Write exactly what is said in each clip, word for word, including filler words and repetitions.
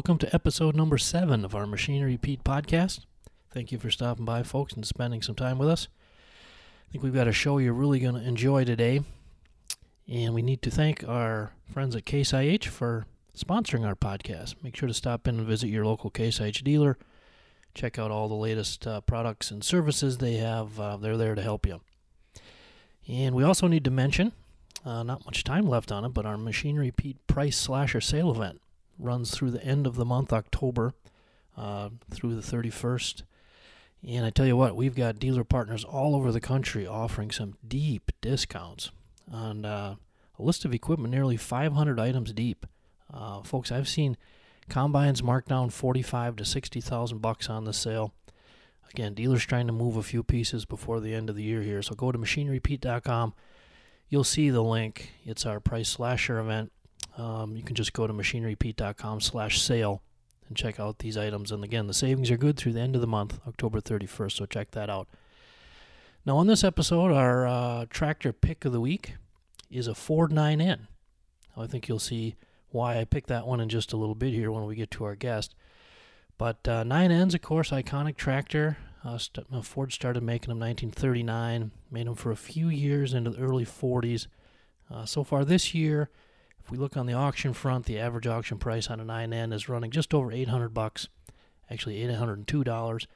Welcome to episode number seven of our Machinery Pete podcast. Thank you for stopping by, folks, and spending some time with us. I think we've got a show you're really going to enjoy today. And we need to thank our friends at Case I H for sponsoring our podcast. Make sure to stop in and visit your local Case I H dealer. Check out all the latest uh, products and services they have. Uh, they're there to help you. And we also need to mention, uh, not much time left on it, but our Machinery Pete Price Slasher Sale event runs through the end of the month, October, uh, through the thirty-first. And I tell you what, we've got dealer partners all over the country offering some deep discounts on uh, a list of equipment nearly five hundred items deep. Uh, folks, I've seen combines marked down forty-five to sixty thousand bucks on the sale. Again, dealers trying to move a few pieces before the end of the year here. So go to Machinery Pete dot com. You'll see the link. It's our price slasher event. Um, you can just go to Machinery Pete dot com slash sale and check out these items. And again, the savings are good through the end of the month, October thirty-first. So check that out. Now, on this episode, our uh, tractor pick of the week is a Ford nine N. I think you'll see why I picked that one in just a little bit here when we get to our guest. But uh, nine N's, of course, iconic tractor. Uh, st- Ford started making them in nineteen thirty-nine, made them for a few years into the early forties. Uh, so far this year, if we look on the auction front, the average auction price on a nine N is running just over eight hundred bucks, actually eight hundred two dollars.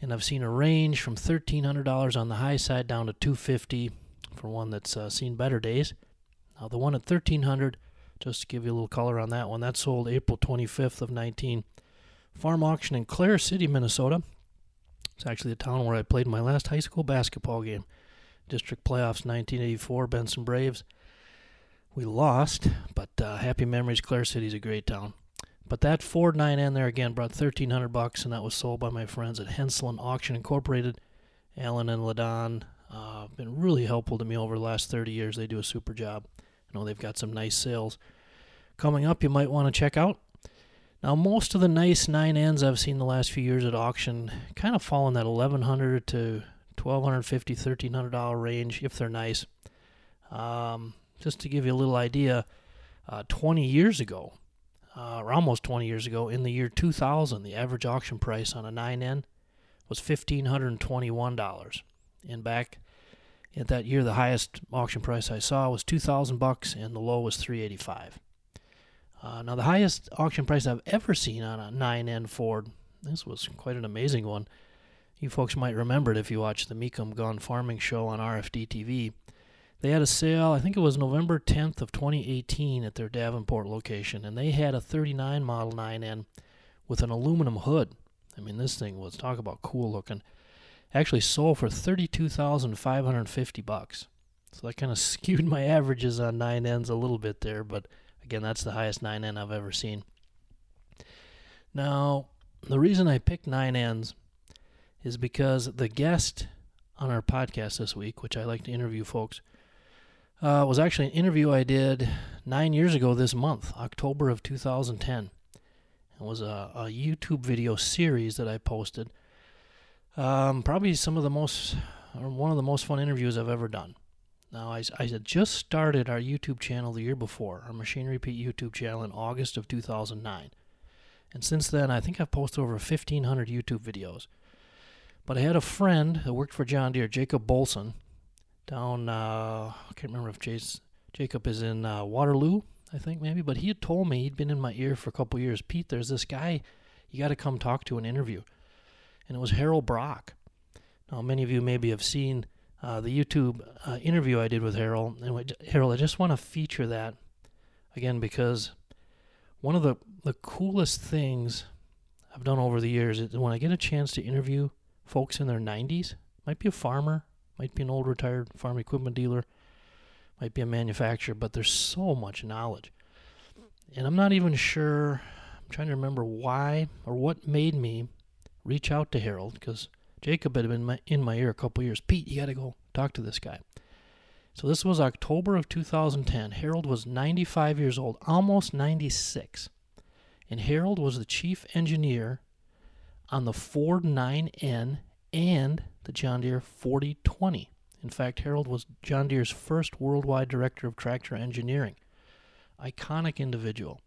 And I've seen a range from thirteen hundred dollars on the high side down to two hundred fifty dollars for one that's uh, seen better days. Now, the one at thirteen hundred dollars, just to give you a little color on that one, that sold April twenty-fifth of nineteen. Farm auction in Clare City, Minnesota. It's actually the town where I played my last high school basketball game. District playoffs nineteen eighty-four, Benson Braves. We lost, but uh, happy memories. Clare City's a great town. But that Ford nine N there again brought thirteen hundred bucks, and that was sold by my friends at Henslin Auction Incorporated. Alan and Ladon have uh, been really helpful to me over the last thirty years. They do a super job. I know they've got some nice sales coming up you might want to check out. Now, most of the nice nine N's I've seen the last few years at auction kind of fall in that eleven hundred dollars to twelve hundred fifty dollars, thirteen hundred dollars range if they're nice. Um, just to give you a little idea, uh, twenty years ago, uh, or almost twenty years ago, in the year two thousand, the average auction price on a nine N was one thousand five hundred twenty-one dollars. And back at that year, the highest auction price I saw was two thousand bucks, and the low was three hundred eighty-five dollars. Uh, now, the highest auction price I've ever seen on a nine N Ford, this was quite an amazing one. You folks might remember it if you watched the Mecum Gone Farming show on R F D T V. They had a sale, I think it was November tenth of twenty eighteen at their Davenport location, and they had a thirty-nine model nine N with an aluminum hood. I mean, this thing was, talk about cool looking. Actually sold for thirty-two thousand five hundred fifty bucks. So that kind of skewed my averages on nine N's a little bit there, but again, that's the highest nine N I've ever seen. Now, the reason I picked nine N's is because the guest on our podcast this week, which I like to interview folks, uh, was actually an interview I did nine years ago this month, October of two thousand ten. It was a, a YouTube video series that I posted. Um, probably some of the most, or one of the most fun interviews I've ever done. Now, I, I had just started our YouTube channel the year before, our Machinery Pete YouTube channel in August of two thousand nine. And since then, I think I've posted over fifteen hundred YouTube videos. But I had a friend that worked for John Deere, Jacob Bolsen, down, uh, I can't remember if Jace, Jacob is in uh, Waterloo, I think maybe, but he had told me, he'd been in my ear for a couple years, Pete, there's this guy you got to come talk to and interview. And it was Harold Brock. Now, many of you maybe have seen uh, the YouTube uh, interview I did with Harold. And Harold, I just want to feature that again because one of the, the coolest things I've done over the years is when I get a chance to interview folks in their nineties, might be a farmer, might be an old retired farm equipment dealer, might be a manufacturer, but there's so much knowledge. And I'm not even sure, I'm trying to remember why or what made me reach out to Harold, because Jacob had been in my, in my ear a couple years. Pete, you got to go talk to this guy. So this was October of two thousand ten. Harold was ninety-five years old, almost ninety-six. And Harold was the chief engineer on the Ford nine N and the John Deere forty twenty. In fact, Harold was John Deere's first worldwide director of tractor engineering. Iconic individual.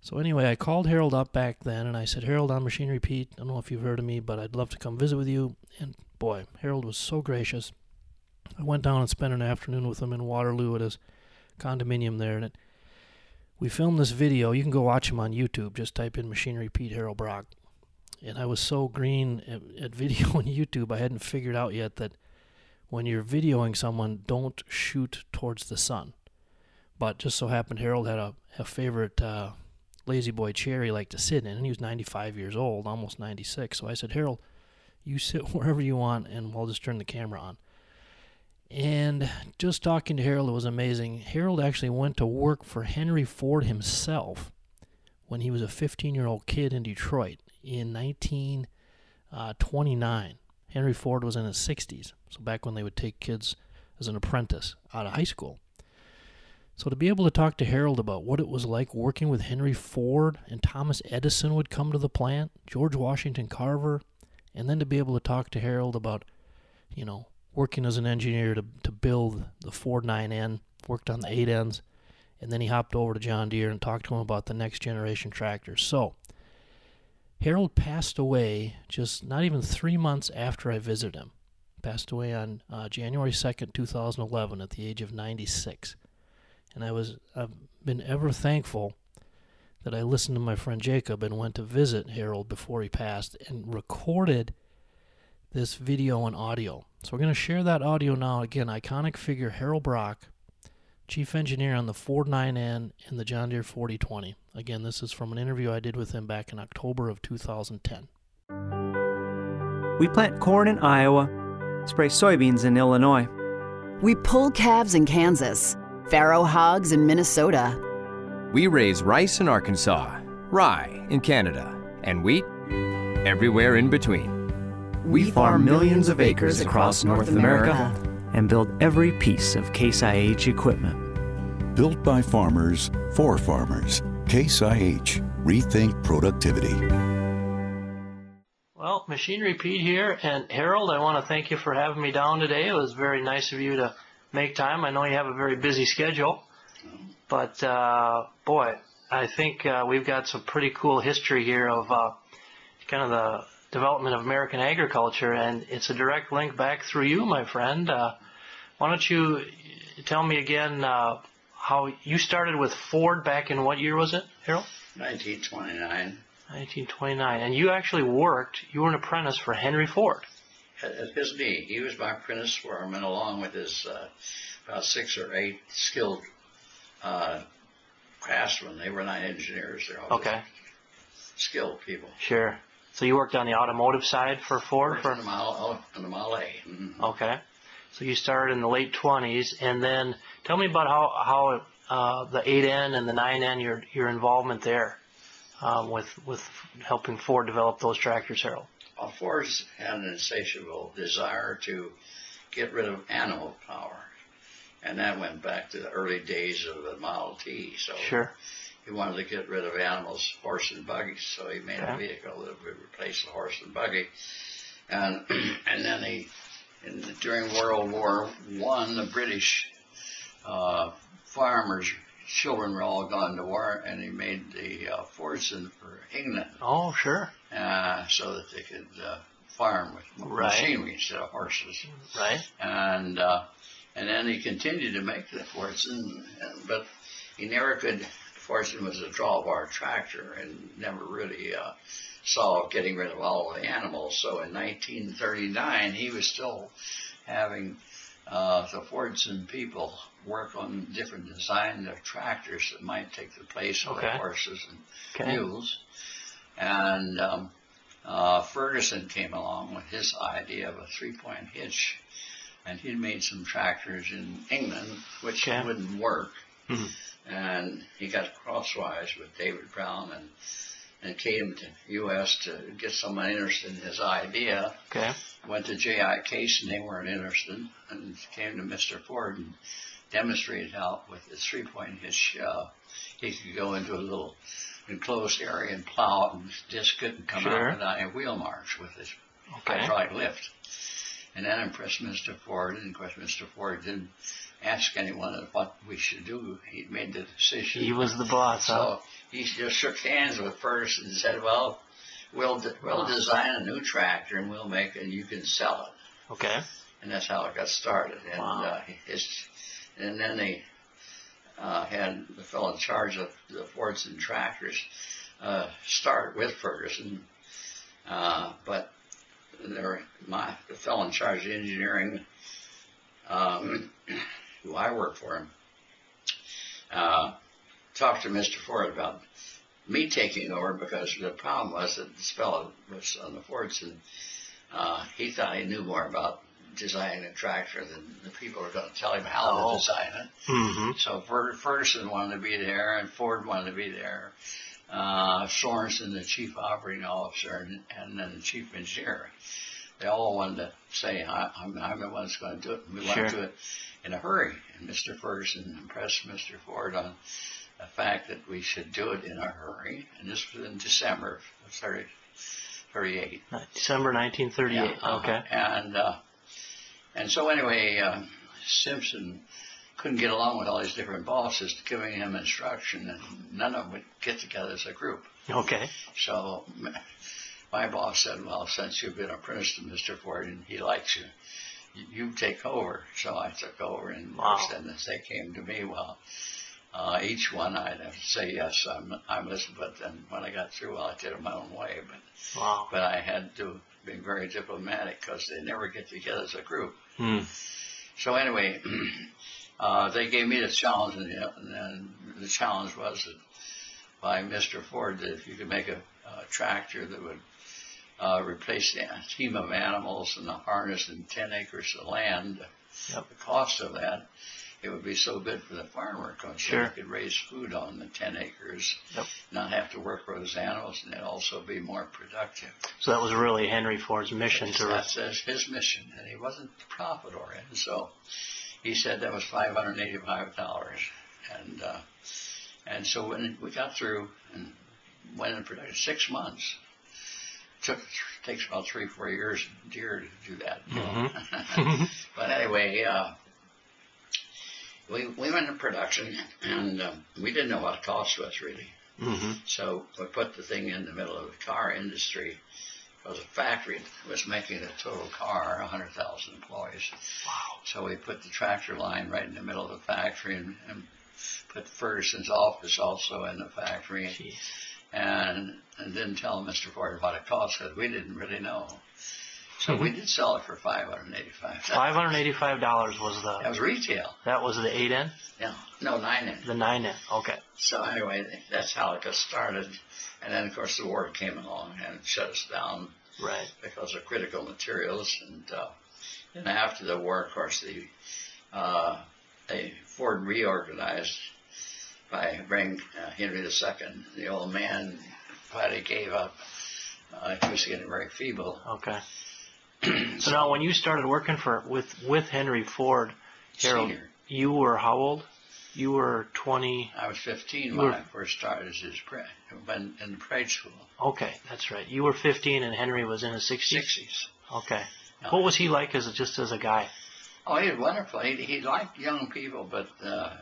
So anyway, I called Harold up back then, and I said, "Harold, I'm Machinery Pete. I don't know if you've heard of me, but I'd love to come visit with you." And boy, Harold was so gracious. I went down and spent an afternoon with him in Waterloo at his condominium there, and it, we filmed this video. You can go watch him on YouTube. Just type in Machinery Pete Harold Brock. And I was so green at, at video on YouTube, I hadn't figured out yet that when you're videoing someone, don't shoot towards the sun. But just so happened Harold had a, a favorite uh, lazy boy chair he liked to sit in, and he was ninety-five years old, almost ninety-six. So I said, "Harold, you sit wherever you want, and we'll just turn the camera on." And just talking to Harold, it was amazing. Harold actually went to work for Henry Ford himself when he was a fifteen-year-old kid in Detroit in nineteen twenty-nine. Henry Ford was in his sixties, so back when they would take kids as an apprentice out of high school. So to be able to talk to Harold about what it was like working with Henry Ford, and Thomas Edison would come to the plant, George Washington Carver, and then to be able to talk to Harold about, you know, working as an engineer to, to build the Ford nine N, worked on the eight N's, and then he hopped over to John Deere and talked to him about the next generation tractors. So Harold passed away just not even three months after I visited him. Passed away on uh, January second, two thousand eleven at the age of ninety-six. And I was, I've been ever thankful that I listened to my friend Jacob and went to visit Harold before he passed and recorded this video and audio. So we're going to share that audio now. Again, iconic figure Harold Brock, chief engineer on the Ford nine N and the John Deere forty twenty. Again, this is from an interview I did with him back in October of two thousand ten. We plant corn in Iowa, spray soybeans in Illinois. We pull calves in Kansas, farrow hogs in Minnesota. We raise rice in Arkansas, rye in Canada, and wheat everywhere in between. We farm millions of acres across North America and build every piece of Case I H equipment. Built by farmers, for farmers. Case I H. Rethink productivity. Well, Machinery Pete here, and Harold, I want to thank you for having me down today. It was very nice of you to make time. I know you have a very busy schedule, but uh, boy, I think uh, we've got some pretty cool history here of uh, kind of the development of American agriculture, and it's a direct link back through you, my friend. Uh, why don't you tell me again uh, how you started with Ford back in what year was it, Harold? nineteen twenty-nine. nineteen twenty-nine. And you actually worked, you were an apprentice for Henry Ford. It was me. He was my apprentice for him, and along with his uh, about six or eight skilled uh, craftsmen. They were not engineers. They're all okay. Skilled people. Sure. So you worked on the automotive side for Ford? For the Model A. Mm-hmm. Okay. So you started in the late twenties, and then tell me about how, how uh, the eight N and the nine N, your your involvement there uh, with with helping Ford develop those tractors, Harold. Well, Ford's had an insatiable desire to get rid of animal power, and that went back to the early days of the Model T. So sure. He wanted to get rid of animals, horse and buggy, so he made okay. a vehicle that would replace the horse and buggy. And and then he, in, during World War One, the British uh, farmers' children were all gone to war, and he made the uh, Fordson for England. Oh, sure. Uh, so that they could uh, farm with right. machinery instead of horses. Right. And uh, and then he continued to make the Fordson, but he never could. Fordson was a drawbar tractor and never really uh, saw getting rid of all the animals. So in nineteen thirty-nine, he was still having uh, the Fordson people work on different designs of tractors that might take the place of okay. the horses and okay. mules. And um, uh, Ferguson came along with his idea of a three-point hitch, and he made some tractors in England which okay. wouldn't work. Mm-hmm. And he got crosswise with David Brown and, and came to the U S to get someone interested in his idea. Okay. Went to J I. Case, and they weren't interested, and came to Mister Ford and demonstrated how with his three-point hitch uh, he could go into a little enclosed area and plow it and disc it and come sure. out without any wheel marks with his okay. hydraulic lift. And that impressed Mister Ford, and of course Mister Ford didn't ask anyone what we should do. He made the decision. He was the boss, so huh? He just shook hands with Ferguson and said, well, we'll, de we'll design a new tractor and we'll make it and you can sell it. Okay. And that's how it got started. And, wow. uh, his, and then they uh, had the fellow in charge of the Fordson tractors uh, start with Ferguson, uh, but There, my, the fellow in charge of engineering, um, who I work for him, uh, talked to Mister Ford about me taking over, because the problem was that this fellow was on the Fordson. Uh, he thought he knew more about designing a tractor than the people were going to tell him how oh. to design it. Mm-hmm. So Ferguson wanted to be there, and Ford wanted to be there. Uh, Sorensen, the chief operating officer, and, and then the chief engineer. They all wanted to say, I, I'm, I'm the one that's going to do it, and we sure. want to do it in a hurry. And Mister Ferguson impressed Mister Ford on the fact that we should do it in a hurry. And this was in December of thirty, thirty-eight. December nineteen thirty-eight, yeah, uh, okay. And, uh, and so anyway, uh, Simpson couldn't get along with all these different bosses giving him instruction, and none of them would get together as a group. Okay. So my boss said, well, since you've been apprenticed to Mister Ford and he likes you, you take over. So I took over, and wow. then as they came to me, well, uh, each one I'd have to say, yes, I'm, I'm listening, but then when I got through, well, I did it my own way. But, wow. but I had to be very diplomatic because they never get together as a group. Hmm. So anyway... Uh, they gave me the challenge, and, and the challenge was that by Mister Ford that if you could make a, a tractor that would uh, replace the team of animals and the harness and ten acres of land, yep. the cost of that, it would be so good for the farmer because sure. they could raise food on the ten acres, yep. not have to work for those animals, and they'd also be more productive. So that was really Henry Ford's mission. That's, to that's his, his mission, and he wasn't profit-oriented, so... He said that was five hundred eighty-five dollars, and uh, and so when we got through and went in production, six months. Took takes about three, four years deer to do that. Mm-hmm. But anyway, uh, we we went into production, and uh, we didn't know what it cost us really. Mm-hmm. So we put the thing in the middle of the car industry. Because the factory was making a total car, one hundred thousand employees. Wow. So we put the tractor line right in the middle of the factory, and, and put Ferguson's office also in the factory. Jeez. And, and didn't tell Mister Ford what it cost, because we didn't really know. So mm-hmm. we did sell it for five hundred eighty-five dollars. five hundred eighty-five dollars was the... That was retail. That was the eight N? Yeah. No, nine N. The nine N, okay. So anyway, that's how it got started. And then, of course, the war came along and shut us down. Right. Because of critical materials. And uh, and after the war, of course, the uh, they Ford reorganized by bringing uh, Henry the Second, the old man, finally gave up. Uh, he was getting very feeble. Okay. So now, when you started working for with with Henry Ford, Harold, Senior. You were how old? You were twenty. I was fifteen you when were, I first started as his pre, when, in the trade school. Okay, that's right. You were fifteen, and Henry was in his sixties. Sixties. Okay. No. What was he like as just as a guy? Oh, he was wonderful. He, he liked young people, but uh,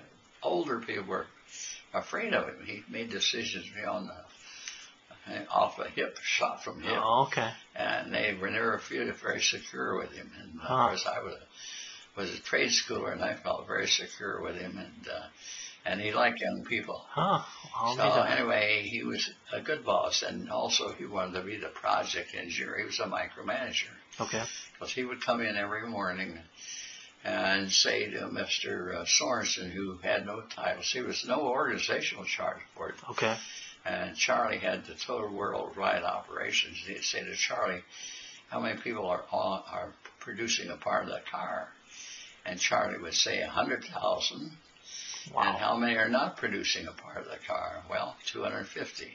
older people were afraid of him. He made decisions beyond the. Off a hip, shot from hip. Oh, okay. And they were never feeling very secure with him. And of huh. course, I was a, was a trade schooler, and I felt very secure with him. And uh, and he liked young people. Huh. I'll so anyway, he was a good boss, and also he wanted to be the project engineer. He was a micromanager. Okay. Because he would come in every morning and say to Mister Uh, Sorensen, who had no titles, he was no organizational charge for it. Okay. And Charlie had the total worldwide operations. He'd say to Charlie, how many people are on, are producing a part of the car? And Charlie would say one hundred thousand. Wow. And how many are not producing a part of the car? Well, two hundred fifty.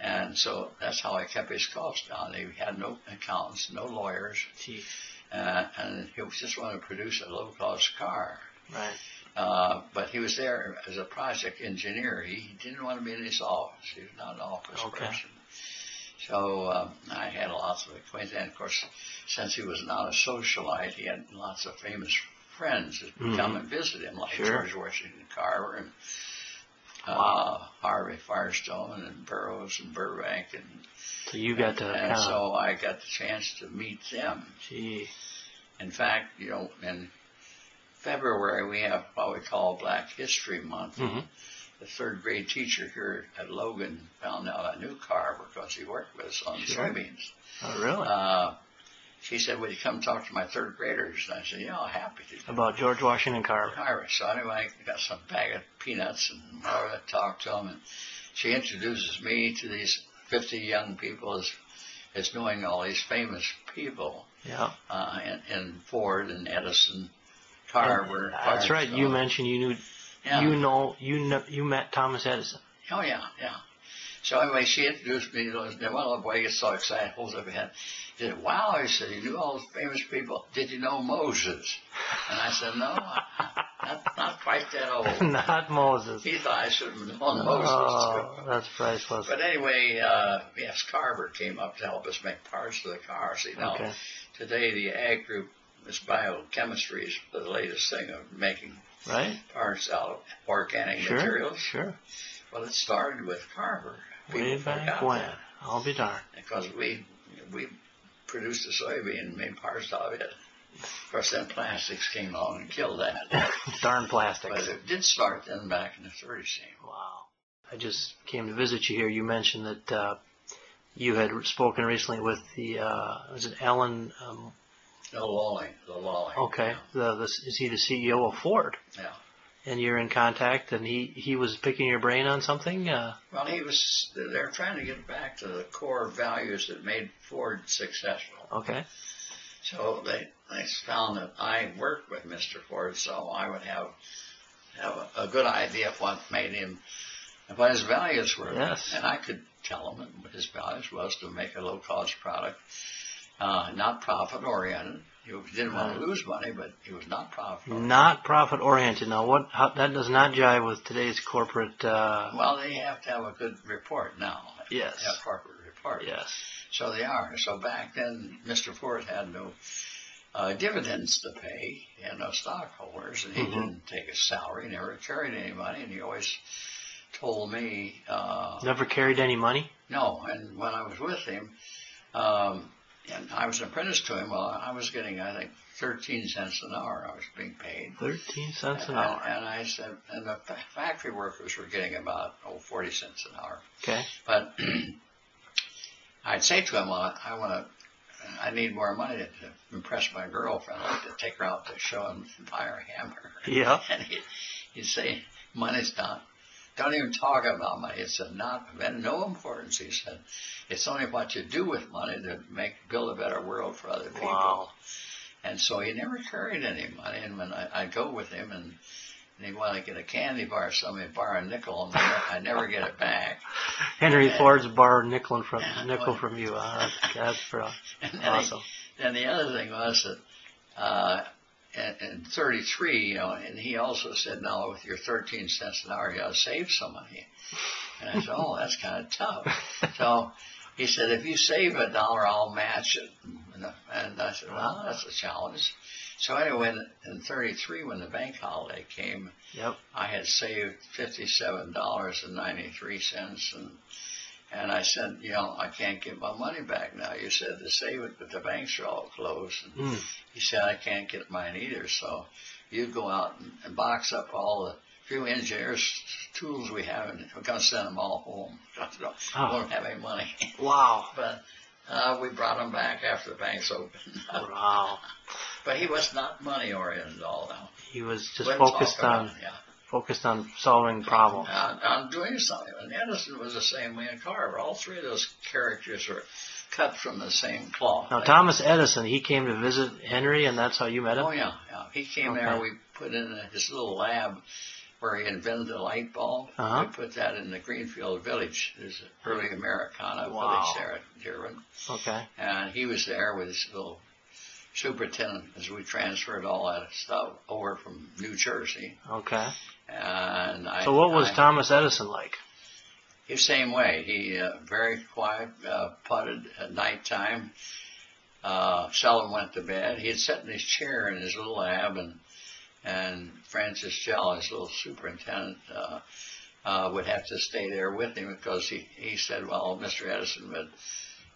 And so that's how he kept his costs down. He had no accountants, no lawyers. Uh, and he was just wanting to produce a low-cost car. Right. Uh, but he was there as a project engineer. He didn't want to be in his office. He was not an office okay. person. So So uh, I had lots of acquaintances. And of course, since he was not a socialite, he had lots of famous friends that would mm. come and visit him, like sure. George Washington Carver and uh, wow. Harvey Firestone and Burroughs and Burbank. And, so you got to. And, and so I got the chance to meet them. Gee. In fact, you know, in February we have what we call Black History Month. Mm-hmm. The third grade teacher here at Logan found out I knew Carver because he worked with us on sure. soybeans. Oh, really? Uh, she said, "Would you come talk to my third graders?" And I said, "Yeah, I'm happy to." About George Washington Carver. Carver. So anyway, I got some bag of peanuts and Marla talked to him, and she introduces me to these fifty young people as as knowing all these famous people. Yeah. Uh, and, and Ford and Edison, Carver. And, that's Firestone. Right. You mentioned you knew. Yeah. You know, you know, you met Thomas Edison. Oh yeah, yeah. So anyway, she introduced me to those. One little boy gets so excited, holds up his head. He said, "Wow!" He said, "You knew all those famous people. Did you know Moses?" And I said, "No, not, not quite that old." Not Moses. He thought I should have known Moses. Oh, too. That's priceless. But anyway, uh, yes, Carver came up to help us make parts for the car. See, now okay. today the ag group, this biochemistry is the latest thing of making. Right. Parts out of organic sure, materials. Sure. Well, it started with Carver. Way back when. That. I'll be darned. Because we we produced the soybean and made parts out of it. Of course, then plastics came along and killed that. Darn plastics. But it did start then back in the thirties. Wow. I just came to visit you here. You mentioned that uh, you had spoken recently with the, uh, was it Alan? Um, Noel Lulling, Noel Lulling. Okay, yeah. the, the, is he the C E O of Ford? Yeah. And you're in contact, and he, he was picking your brain on something? Uh, well, he was, they're trying to get back to the core values that made Ford successful. Okay. So they, they found that I worked with Mister Ford, so I would have, have a, a good idea of what made him, what his values were. Yes. And I could tell him what his values was to make a low-cost product. Uh, not profit-oriented. He didn't want to lose money, but he was not profit-oriented. Not profit-oriented. Now, what, how, that does not jive with today's corporate... Uh... Well, they have to have a good report now. Yes. They have a corporate report. Yes. So they are. So back then, Mister Ford had no uh, dividends to pay. He had no stockholders, and he mm-hmm. didn't take a salary, never carried any money, and he always... told me... Uh, Never carried any money? No, and when I was with him, um, and I was an apprentice to him, well, I was getting, I think, thirteen cents an hour I was being paid. thirteen cents an hour. And, and I said, and the factory workers were getting about, oh, forty cents an hour. Okay. But I'd say to him, well, I want to, I need more money to, to impress my girlfriend. I'd like to take her out to show and buy her hammer. Yeah. And he'd, he'd say, money's not. Don't even talk about money. It's a not of no importance, he said. It's only what you do with money to make build a better world for other people. Wow. And so he never carried any money. And when I, I'd go with him and, and he'd want to get a candy bar, somebody borrow a nickel, and I never get it back. Henry and, Ford's borrowed nickel from nickel well, from you. Uh, that's that's awesome. He, and the other thing was that. Uh, And thirty-three, you know, and he also said, "Now with your thirteen cents an hour, you ought to save some money." And I said, "Oh, that's kind of tough." So he said, "If you save a dollar, I'll match it." And I said, "Well, that's a challenge." So anyway, in thirty-three, when the bank holiday came, yep. I had saved fifty-seven dollars and ninety-three cents, and and I said, "You know, I can't get my money back now. You said to save it, but the banks are all closed." And mm. he said, "I can't get mine either, so you go out and, and box up all the few engineers' tools we have, and we're going to send them all home. We don't, oh. don't have any money." Wow. But uh, we brought them back after the banks opened. Wow. But he was not money-oriented at all, though. He was just Wouldn't focused on... About, yeah. Focused on solving problems. On, on doing something. And Edison was the same way in Carver. All three of those characters were cut from the same cloth. Now, like, Thomas Edison, he came to visit Henry, and that's how you met him? Oh, yeah. yeah. He came okay. there. We put in his little lab where he invented the light bulb. Uh-huh. We put that in the Greenfield Village. There's an early Americana wow. village there at Dearborn. Okay. And he was there with his little superintendent as we transferred all that stuff over from New Jersey. Okay. And I, so what was I, Thomas Edison like? the same way. He uh, very quiet, uh, putted at nighttime, uh, seldom went to bed. He'd sit in his chair in his little lab, and and Francis Jell, his little superintendent, uh, uh, would have to stay there with him, because he, he said, well, Mister Edison would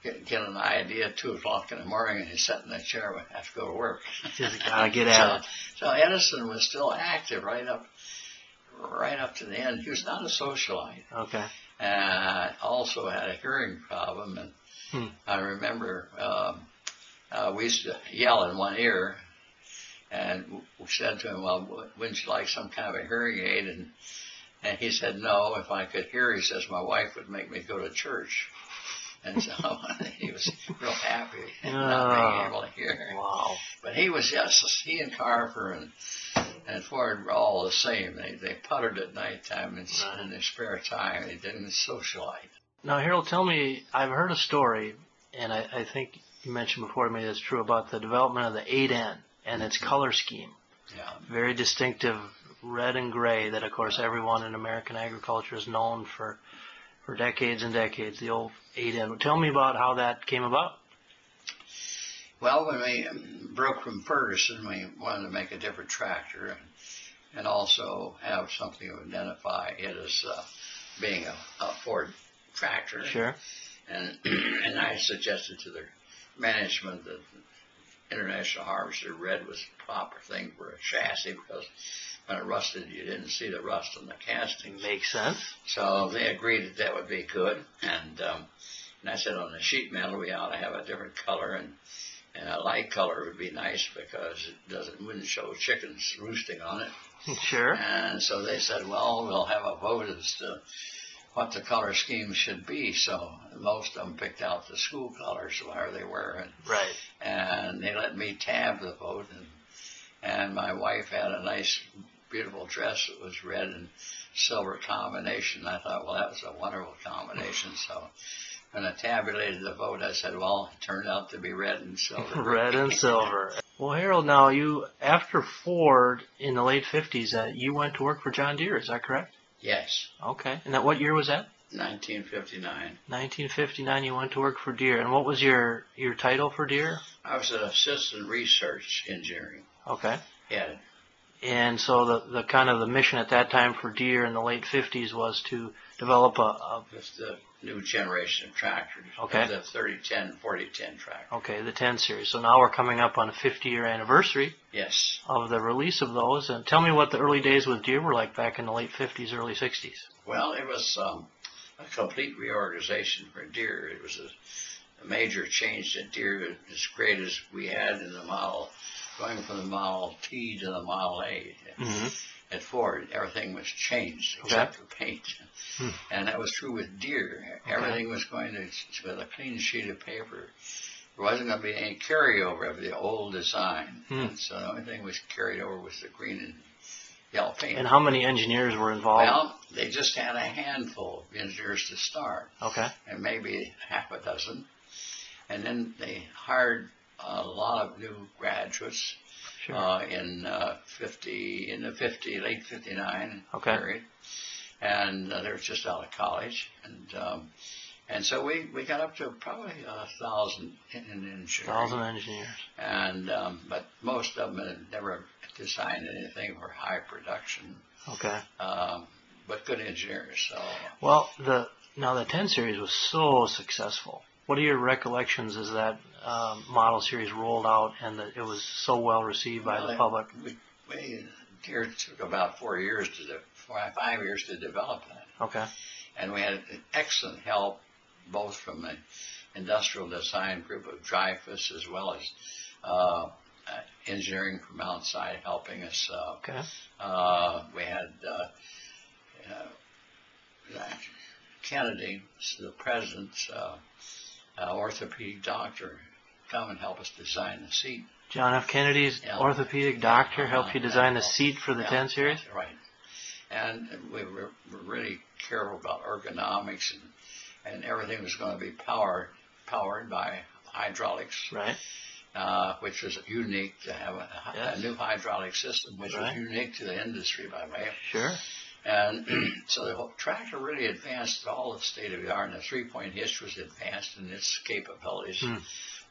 get, get an idea at two o'clock in the morning, and he's sat in that chair, would have to go to work. Just gotta get out. So, so Edison was still active right up right up to the end. He was not a socialite. Okay. Uh, also had a hearing problem, and hmm. I remember um, uh, we used to yell in one ear, and we said to him, well, wouldn't you like some kind of a hearing aid? And, and he said, no, if I could hear, he says, my wife would make me go to church. And so he was real happy oh, not being able to hear. Wow. But he was, yes, he and Carver and, and Ford were all the same. They, they puttered at nighttime and right. in their spare time. They didn't socialite. Now, Harold, tell me, I've heard a story, and I, I think you mentioned before to me that's true, about the development of the eight N and its color scheme. Yeah. Very distinctive red and gray that, of course, everyone in American agriculture is known for. For decades and decades, the old eight N. Tell me about how that came about. Well, when we broke from Ferguson, we wanted to make a different tractor, and, and also have something to identify it as uh, being a, a Ford tractor. Sure. And, and I suggested to the management that International Harvester red was the proper thing for a chassis, because when it rusted, you didn't see the rust on the castings. Makes sense. So they agreed that that would be good, and um, and I said on the sheet metal we ought to have a different color, and and a light color would be nice because it doesn't wouldn't show chickens roosting on it. Sure. And so they said, well, we'll have a vote as to what the color scheme should be. So most of them picked out the school colors, whatever they were, and right. And they let me tab the vote, and and my wife had a nice, beautiful dress that was red and silver combination. I thought, well, that was a wonderful combination. So when I tabulated the vote, I said, well, it turned out to be red and silver. Red and silver. Well, Harold, now you, after Ford in the late fifties, uh, you went to work for John Deere, is that correct? Yes. Okay. And that, what year was that? nineteen fifty-nine. nineteen fifty-nine, you went to work for Deere. And what was your, your title for Deere? I was an assistant research engineering. Okay. Yeah. And so the, the kind of the mission at that time for Deere in the late fifties was to develop a... a Just the new generation of tractors. Okay. The thirty ten, forty ten tractor. Okay, the ten series. So now we're coming up on a fifty-year anniversary. Yes. Of the release of those. And tell me what the early days with Deere were like back in the late fifties, early sixties. Well, it was um, a complete reorganization for Deere. It was a, a major change that Deere, as great as we had in the model... Going from the Model T to the Model A mm-hmm. at Ford, everything was changed except okay. for paint. Hmm. And that was true with Deere. Okay. Everything was going to, with a clean sheet of paper, there wasn't going to be any carryover of the old design. Hmm. And so the only thing was carried over was the green and yellow paint. And how many engineers were involved? Well, they just had a handful of engineers to start. Okay. And maybe half a dozen. And then they hired a lot of new graduates sure. uh, in uh, fifty in the fifty late fifty-nine okay. period, and uh, they were just out of college, and um, and so we, we got up to probably a thousand in engineers. Thousand engineers, and um, but most of them had never designed anything for high production. Okay, um, but good engineers. So well, the now the ten series was so successful. What are your recollections as that uh, model series rolled out and that it was so well received by well, the public? We, we, Deere took about four years to de five years to develop that. Okay. And we had excellent help both from the industrial design group of Dreyfus as well as uh, engineering from outside helping us. Uh, okay. Uh, we had uh, uh, Kennedy, the president's. Uh, Uh, orthopedic doctor come and help us design the seat. John F. Kennedy's yeah. orthopedic doctor helped you design the seat for the yeah, ten series? Right. And we were really careful about ergonomics, and, and everything was going to be powered powered by hydraulics. Right. Uh, which was unique to have a, yes. a new hydraulic system, which right. was unique to the industry by the way. Sure. And so the whole tractor really advanced all of state of the art, and the three-point hitch was advanced in its capabilities mm.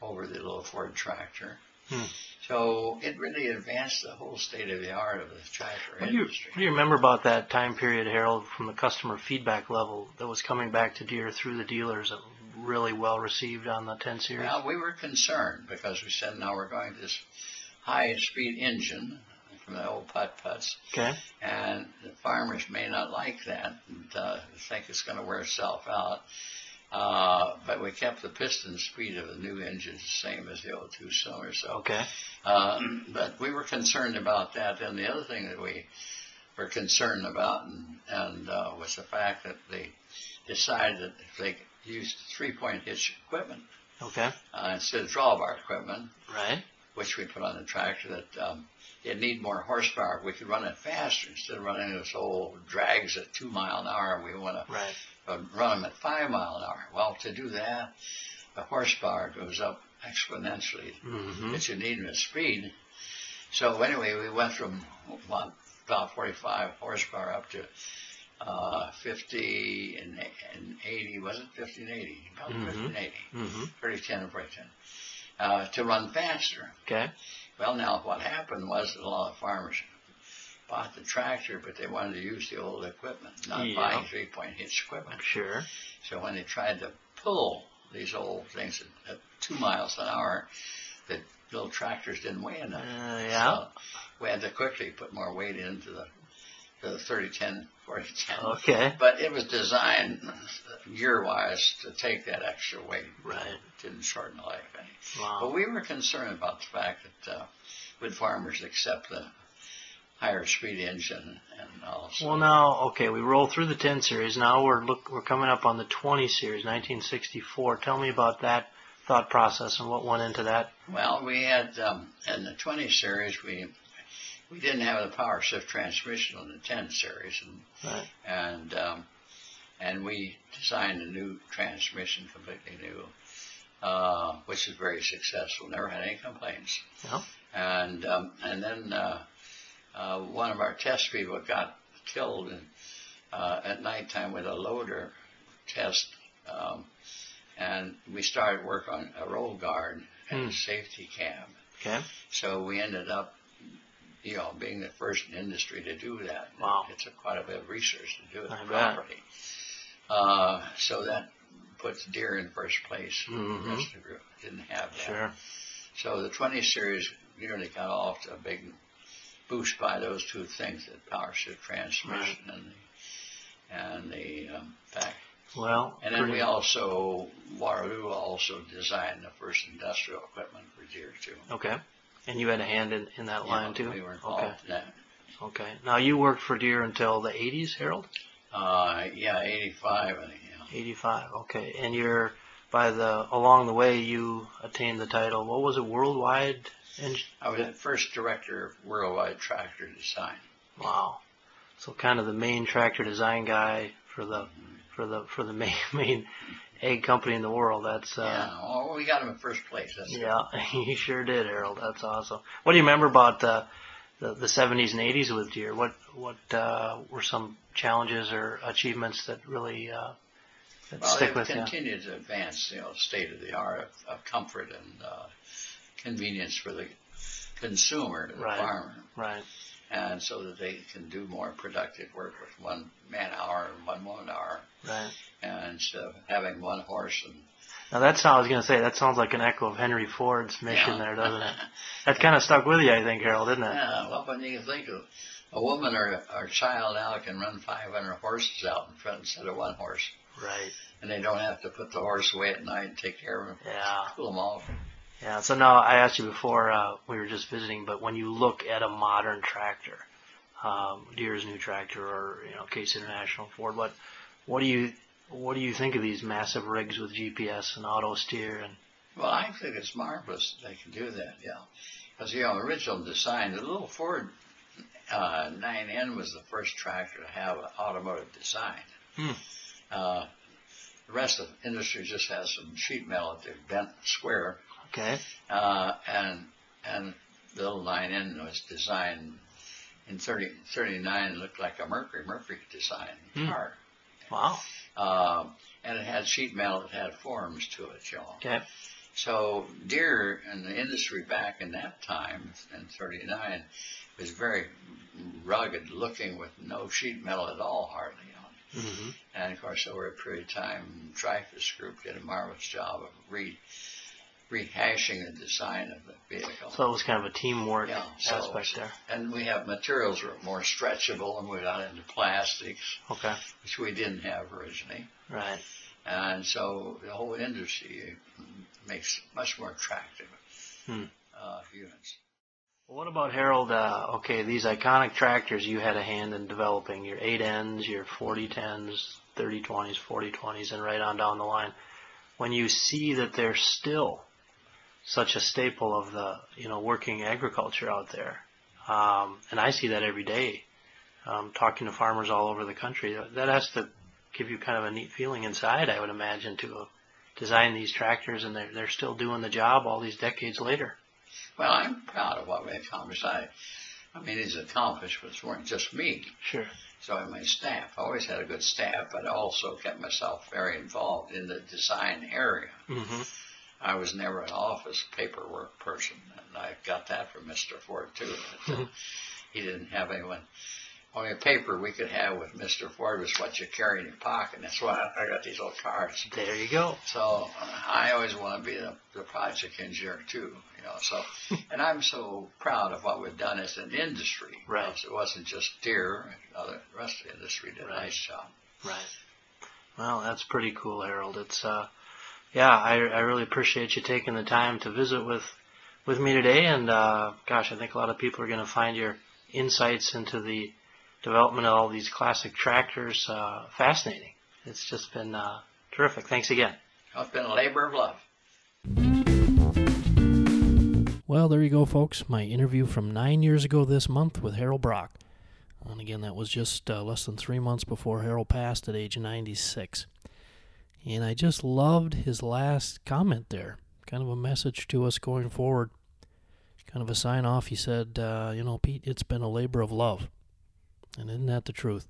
over the little Ford tractor. Mm. So it really advanced the whole state of the art of the tractor what industry. Do you, what do you remember about that time period, Harold, from the customer feedback level that was coming back to Deere through the dealers that really well received on the ten series? Well, we were concerned because we said, now we're going to this high-speed engine from the old putt-putts, okay. and the farmers may not like that and uh, think it's going to wear itself out. Uh, but we kept the piston speed of the new engine the same as the old two-cylinder. So, okay. Uh, but we were concerned about that. And the other thing that we were concerned about and, and uh, was the fact that they decided that if they used three-point hitch equipment okay. uh, instead of drawbar equipment, right. which we put on the tractor, that um, it'd need more horsepower. We could run it faster instead of running those old drags at two mile an hour. We want to. Right. Run them at five mile an hour. Well, to do that, the horsepower goes up exponentially mm-hmm. that you need in the speed. So anyway, we went from about forty-five horsepower up to uh, fifty and eighty. Was it fifteen eighty? About mm-hmm. fifteen eighty. Mm-hmm. thirty ten and forty ten. Uh, to run faster. Okay. Well, now what happened was that a lot of farmers bought the tractor, but they wanted to use the old equipment, not yeah. buying three-point hitch equipment. Sure. So when they tried to pull these old things at, at two miles an hour, the little tractors didn't weigh enough. Uh, yeah. So we had to quickly put more weight into the, to the thirty ten, forty ten. Okay. But it was designed gear-wise to take that extra weight. Right. It didn't shorten the life any. Wow. But we were concerned about the fact that uh, would farmers accept the higher speed engine and also. Well, now, okay, we roll through the ten series. Now we're look we're coming up on the twenty series, nineteen sixty-four. Tell me about that thought process and what went into that. Well, we had um, in the twenty series we we didn't have the power shift transmission on the ten series, and right. and um, and we designed a new transmission, completely new, uh, which was very successful. Never had any complaints. Yeah. And um, and then. Uh, Uh, one of our test people got killed in, uh, at nighttime with a loader test, um, and we started work on a roll guard and mm. a safety cab. Okay. So we ended up, you know, being the first in industry to do that. Wow. It took quite a bit of research to do it properly. Uh, so that puts Deere in first place. Mm-hmm. The rest of the group didn't have that. Sure. So the twenty series nearly got off to a big boost by those two things, the power shift transmission right. and the, and the um, fact. Well, and then we also, Waterloo also designed the first industrial equipment for Deere, too. Okay. And you had a hand in, in that yeah, line, too? We were involved okay. in that. Okay. Now, you worked for Deere until the eighties, Harold? Uh, yeah, eighty-five, I think. Yeah. eighty-five, okay. And you're, by the, along the way, you attained the title, what was it, Worldwide? I was the first director of Worldwide Tractor Design. Wow, so kind of the main tractor design guy for the mm-hmm. for the for the main main egg company in the world. That's uh, yeah. Well, we got him in first place. That's yeah, you sure did, Harold. That's awesome. What do you remember about uh, the the seventies and eighties with Deere? What what uh, were some challenges or achievements that really uh, that well, stick with you? Well, they've continued to advance, you know, state of the art of, of comfort and. Uh, convenience for the consumer, the right, farmer, right, and so that they can do more productive work with one man hour and one woman hour, right, and instead of having one horse. And now that's how I was going to say. That sounds like an echo of Henry Ford's mission yeah. there, doesn't it? That kind of stuck with you, I think, Harold, didn't it? Yeah. Well, when you think of a woman or a child now can run five hundred horses out in front instead of one horse, right, and they don't have to put the horse away at night and take care of them, yeah, cool them off. Yeah, so now I asked you before uh, we were just visiting, but when you look at a modern tractor, um, Deere's new tractor, or you know, Case International, Ford, what, what do you, what do you think of these massive rigs with G P S and auto steer? And well, I think it's marvelous that they can do that. Yeah, because you know, original design, the little Ford uh, nine N was the first tractor to have an automotive design. Hmm. Uh, the rest of the industry just has some sheet metal that they've bent square. Okay. Uh, and and the little nine N was designed In thirty, thirty-nine, it looked like a Mercury, Mercury design mm. car. Wow. Um, and it had sheet metal, it had forms to it, y'all. Okay. So Deere and the industry back in that time, in thirty-nine, was very rugged looking with no sheet metal at all, hardly. On. Mm-hmm. And of course, over a period of time, Dreyfus Group did a marvelous job of re rehashing the design of the vehicle. So it was kind of a teamwork yeah, so, aspect there. And we have materials that were more stretchable, and we're not into plastics, okay, which we didn't have originally. Right. And so the whole industry makes much more attractive hmm. uh, units. Well, what about, Harold, uh, okay, these iconic tractors you had a hand in developing, your eight N's, your forty tens, thirty twenties, forty twenties, and right on down the line. When you see that they're still such a staple of the, you know, working agriculture out there, um, and I see that every day, um, talking to farmers all over the country, that has to give you kind of a neat feeling inside, I would imagine, to design these tractors, and they're, they're still doing the job all these decades later. Well, I'm proud of what we accomplished. I, I mean, these accomplishments weren't just me. Sure. So and my staff, I always had a good staff, but I also kept myself very involved in the design area. Mm-hmm. I was never an office paperwork person, and I got that from Mister Ford, too. But, uh, he didn't have anyone. Only paper we could have with Mister Ford was what you carry in your pocket. That's why I got these little cards. There you go. So uh, I always want to be the, the project engineer too, you know. So, and I'm so proud of what we've done as an industry. Right. Because it wasn't just Deere; you know, the rest of the industry did right. a nice job. Right. Well, that's pretty cool, Harold. It's uh, yeah, I I really appreciate you taking the time to visit with with me today. And uh, gosh, I think a lot of people are going to find your insights into the development of all these classic tractors uh, fascinating. It's just been uh, terrific. Thanks again. It's been a labor of love. Well, there you go, folks. My interview from nine years ago this month with Harold Brock. And again, that was just uh, less than three months before Harold passed at age ninety-six. And I just loved his last comment there. Kind of a message to us going forward. Kind of a sign off. He said, uh, you know, Pete, it's been a labor of love. And isn't that the truth?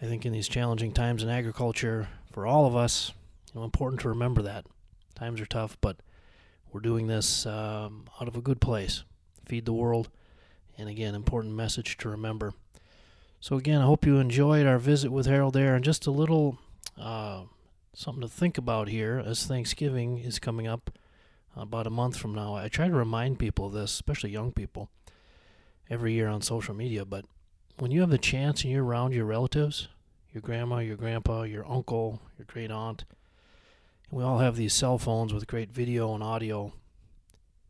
I think in these challenging times in agriculture, for all of us, it's important to remember that. Times are tough, but we're doing this um, out of a good place. Feed the world. And again, important message to remember. So again, I hope you enjoyed our visit with Harold there. And just a little uh, something to think about here as Thanksgiving is coming up about a month from now. I try to remind people of this, especially young people, every year on social media, but when you have the chance and you're around your relatives, your grandma, your grandpa, your uncle, your great aunt, and we all have these cell phones with great video and audio,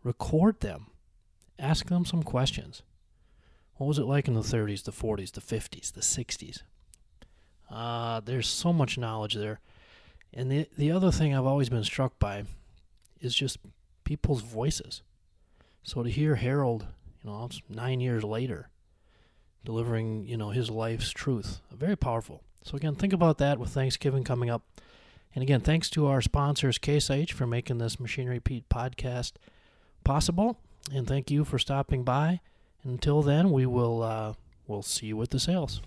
record them. Ask them some questions. What was it like in the thirties, the forties, the fifties, the sixties? Uh, there's so much knowledge there. And the, the other thing I've always been struck by is just people's voices. So to hear Harold, you know, nine years later, delivering, you know, his life's truth. Very powerful. So again, think about that with Thanksgiving coming up. And again, thanks to our sponsors, Case I H, for making this Machinery Pete podcast possible. And thank you for stopping by. Until then, we will uh, we'll see you at the sales.